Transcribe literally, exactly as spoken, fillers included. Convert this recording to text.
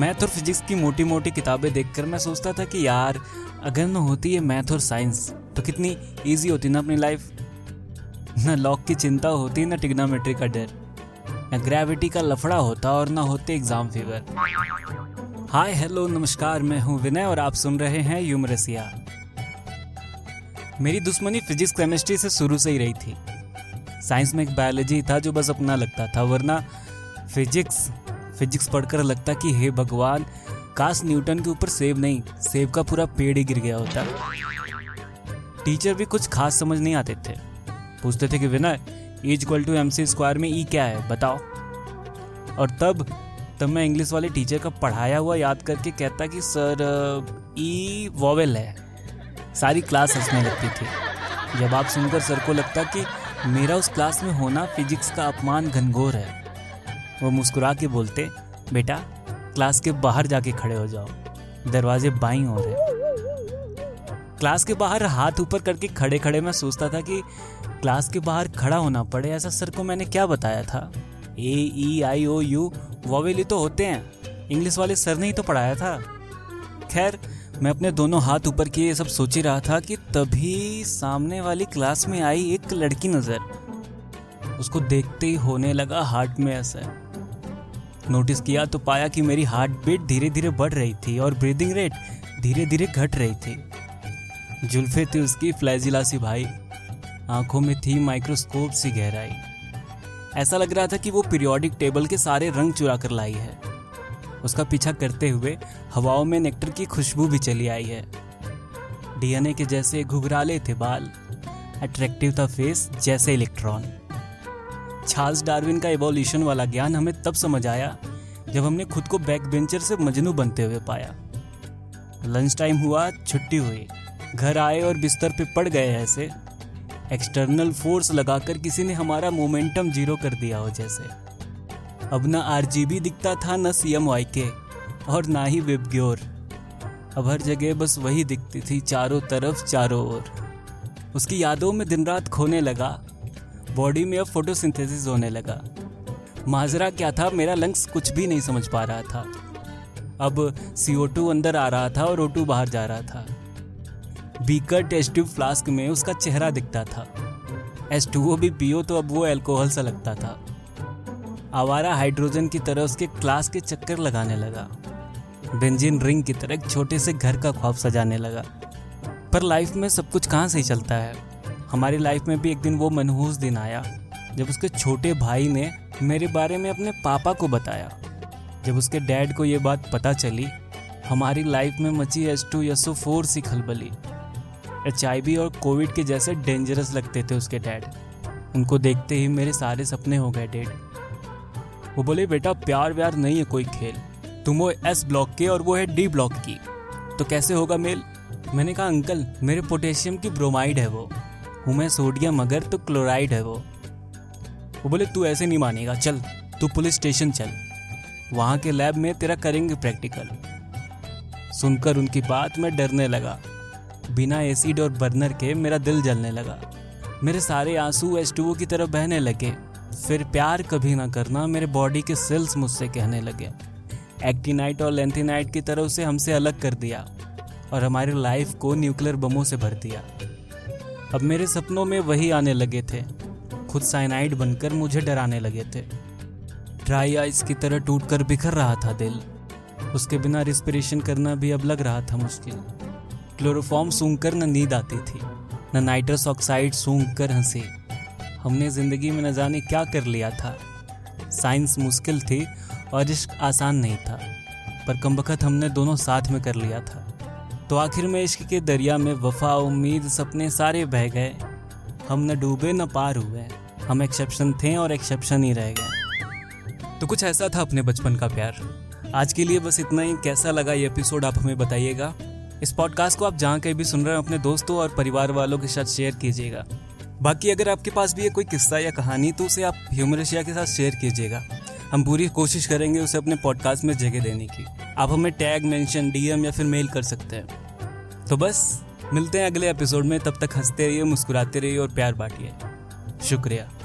Math और physics की मोटी मोटी किताबें देखकर मैं सोचता था कि यार अगर न होती है मैथ और साइंस तो कितनी ईजी होती ना अपनी लाइफ। न लॉक की चिंता होती, न ट्रिग्नोमेट्री का डर, न ग्रेविटी का लफड़ा होता और न होते एग्जाम फीवर। हाय हेलो नमस्कार, मैं हूँ विनय और आप सुन रहे हैं ह्यूमरसिया। मेरी दुश्मनी फिजिक्स केमिस्ट्री से शुरू से ही रही थी। साइंस में एक बायोलॉजी था जो बस अपना लगता था, वरना फिजिक्स फिजिक्स पढ़कर लगता कि हे भगवान, काश न्यूटन के ऊपर सेब नहीं, सेब का पूरा पेड़ ही गिर गया होता। टीचर भी कुछ खास समझ नहीं आते थे। पूछते थे कि Vinay, E equal to M C square में ई क्या है बताओ। और तब तब मैं इंग्लिश वाले टीचर का पढ़ाया हुआ याद करके कहता कि सर ई वॉवेल है। सारी क्लास हंसने लगती थी। जब आप सुनकर सर को लगता कि मेरा उस क्लास में होना फिजिक्स का अपमान घनघोर है, वो मुस्कुरा के बोलते, बेटा क्लास के बाहर जाके खड़े हो जाओ, दरवाजे बाईं ओर है। क्लास के बाहर हाथ ऊपर करके खड़े खड़े मैं सोचता था कि क्लास के बाहर खड़ा होना पड़े, ऐसा सर को मैंने क्या बताया था। ए ई आई ओ यू वॉवेली तो होते हैं, इंग्लिश वाले सर ने ही तो पढ़ाया था। खैर, मैं अपने दोनों हाथ ऊपर किए ये सब सोच ही रहा था कि तभी सामने वाली क्लास में आई एक लड़की नज़र। उसको देखते ही होने लगा हार्ट में असर। नोटिस किया तो पाया कि मेरी हार्ट बीट धीरे धीरे बढ़ रही थी और ब्रीदिंग रेट धीरे धीरे घट रही थी। जुल्फे थी उसकी फ्लैजिला सी भाई, आंखों में थी माइक्रोस्कोप सी गहराई। ऐसा लग रहा था कि वो पीरियोडिक टेबल के सारे रंग चुरा कर लाई है। उसका पीछा करते हुए हवाओं में नेक्टर की खुशबू भी चली आई है। डीएनए के जैसे घुघराले थे बाल, अट्रैक्टिव था फेस जैसे इलेक्ट्रॉन। चार्ल्स डार्विन का एवोल्यूशन वाला ज्ञान हमें तब समझ आया जब हमने खुद को बैक बेंचर से मजनू बनते हुए पाया। लंच टाइम हुआ, छुट्टी हुई, घर आए और बिस्तर पे पड़ गए ऐसे एक्सटर्नल फोर्स लगाकर किसी ने हमारा मोमेंटम जीरो कर दिया हो जैसे। अब ना आरजीबी दिखता था, ना सीएमवाईके और ना ही वेबग्योर। अब हर जगह बस वही दिखती थी, चारों तरफ चारों ओर। उसकी यादों में दिन रात खोने लगा, बॉडी में अब फोटोसिंथेसिस होने लगा। माजरा क्या था, मेरा लंग्स कुछ भी नहीं समझ पा रहा था। अब सी ओ टू अंदर आ रहा था और ओ टू बाहर जा रहा था। बीकर टेस्ट ट्यूब फ्लास्क में उसका चेहरा दिखता था। एच टू ओ भी पियो तो अब वो एल्कोहल सा लगता था। आवारा हाइड्रोजन की तरह उसके क्लास के चक्कर लगाने लगा। बेंजीन रिंग की तरह एक छोटे से घर का ख्वाब सजाने लगा। पर लाइफ में सब कुछ कहाँ से ही चलता है। हमारी लाइफ में भी एक दिन वो मनहूस दिन आया जब उसके छोटे भाई ने मेरे बारे में अपने पापा को बताया। जब उसके डैड को ये बात पता चली, हमारी लाइफ में मची S two S O four C खलबली। एच आई वी और कोविड के जैसे डेंजरस लगते थे उसके डैड। उनको देखते ही मेरे सारे सपने हो गए डैड। वो बोले, बेटा प्यार व्यार नहीं है कोई खेल, तुम हो एस ब्लॉक के और वो है डी ब्लॉक की, तो कैसे होगा मेल। मैंने कहा, अंकल मेरे पोटेशियम की ब्रोमाइड है वो, हूँ मैं सोडियम मगर तो क्लोराइड है वो। वो बोले, तू ऐसे नहीं मानेगा, चल तू पुलिस स्टेशन चल, वहाँ के लैब में तेरा करेंगे प्रैक्टिकल। सुनकर उनकी बात मैं डरने लगा। बिना एसिड और बर्नर के मेरा दिल जलने लगा। मेरे सारे आंसू एच टू ओ की तरफ बहने लगे। फिर प्यार कभी ना करना मेरे बॉडी के सेल्स मुझसे कहने लगे। एक्टिनाइट और लेंथिनाइट की तरह उसे हमसे अलग कर दिया और हमारी लाइफ को न्यूक्लियर बमों से भर दिया। अब मेरे सपनों में वही आने लगे थे, खुद साइनाइड बनकर मुझे डराने लगे थे। ड्राई आइस की तरह टूट कर बिखर रहा था दिल, उसके बिना रिस्पिरेशन करना भी अब लग रहा था मुश्किल। क्लोरोफॉर्म सूंघ कर न नींद आती थी, न नाइट्रस ऑक्साइड सूंघ कर हंसी। हमने ज़िंदगी में न जाने क्या कर लिया था। साइंस मुश्किल थी और इश्क आसान नहीं था, पर कमबख्त हमने दोनों साथ में कर लिया था। तो आखिर में इश्क के दरिया में वफा, उम्मीद, सपने सारे बह गए। हम न डूबे न पार हुए, हम एक्सेप्शन थे और एक्सेप्शन ही रह गए। तो कुछ ऐसा था अपने बचपन का प्यार। आज के लिए बस इतना ही। कैसा लगा ये एपिसोड आप हमें बताइएगा। इस पॉडकास्ट को आप जहाँ कहीं भी सुन रहे हो अपने दोस्तों और परिवार वालों के साथ शेयर कीजिएगा। बाकी अगर आपके पास भी है कोई किस्सा या कहानी तो उसे आप ह्यूमरसिया के साथ शेयर कीजिएगा। हम पूरी कोशिश करेंगे उसे अपने पॉडकास्ट में जगह देने की। आप हमें टैग, मेंशन, डीएम या फिर मेल कर सकते हैं। तो बस मिलते हैं अगले एपिसोड में। तब तक हंसते रहिए, मुस्कुराते रहिए और प्यार बांटिए। शुक्रिया।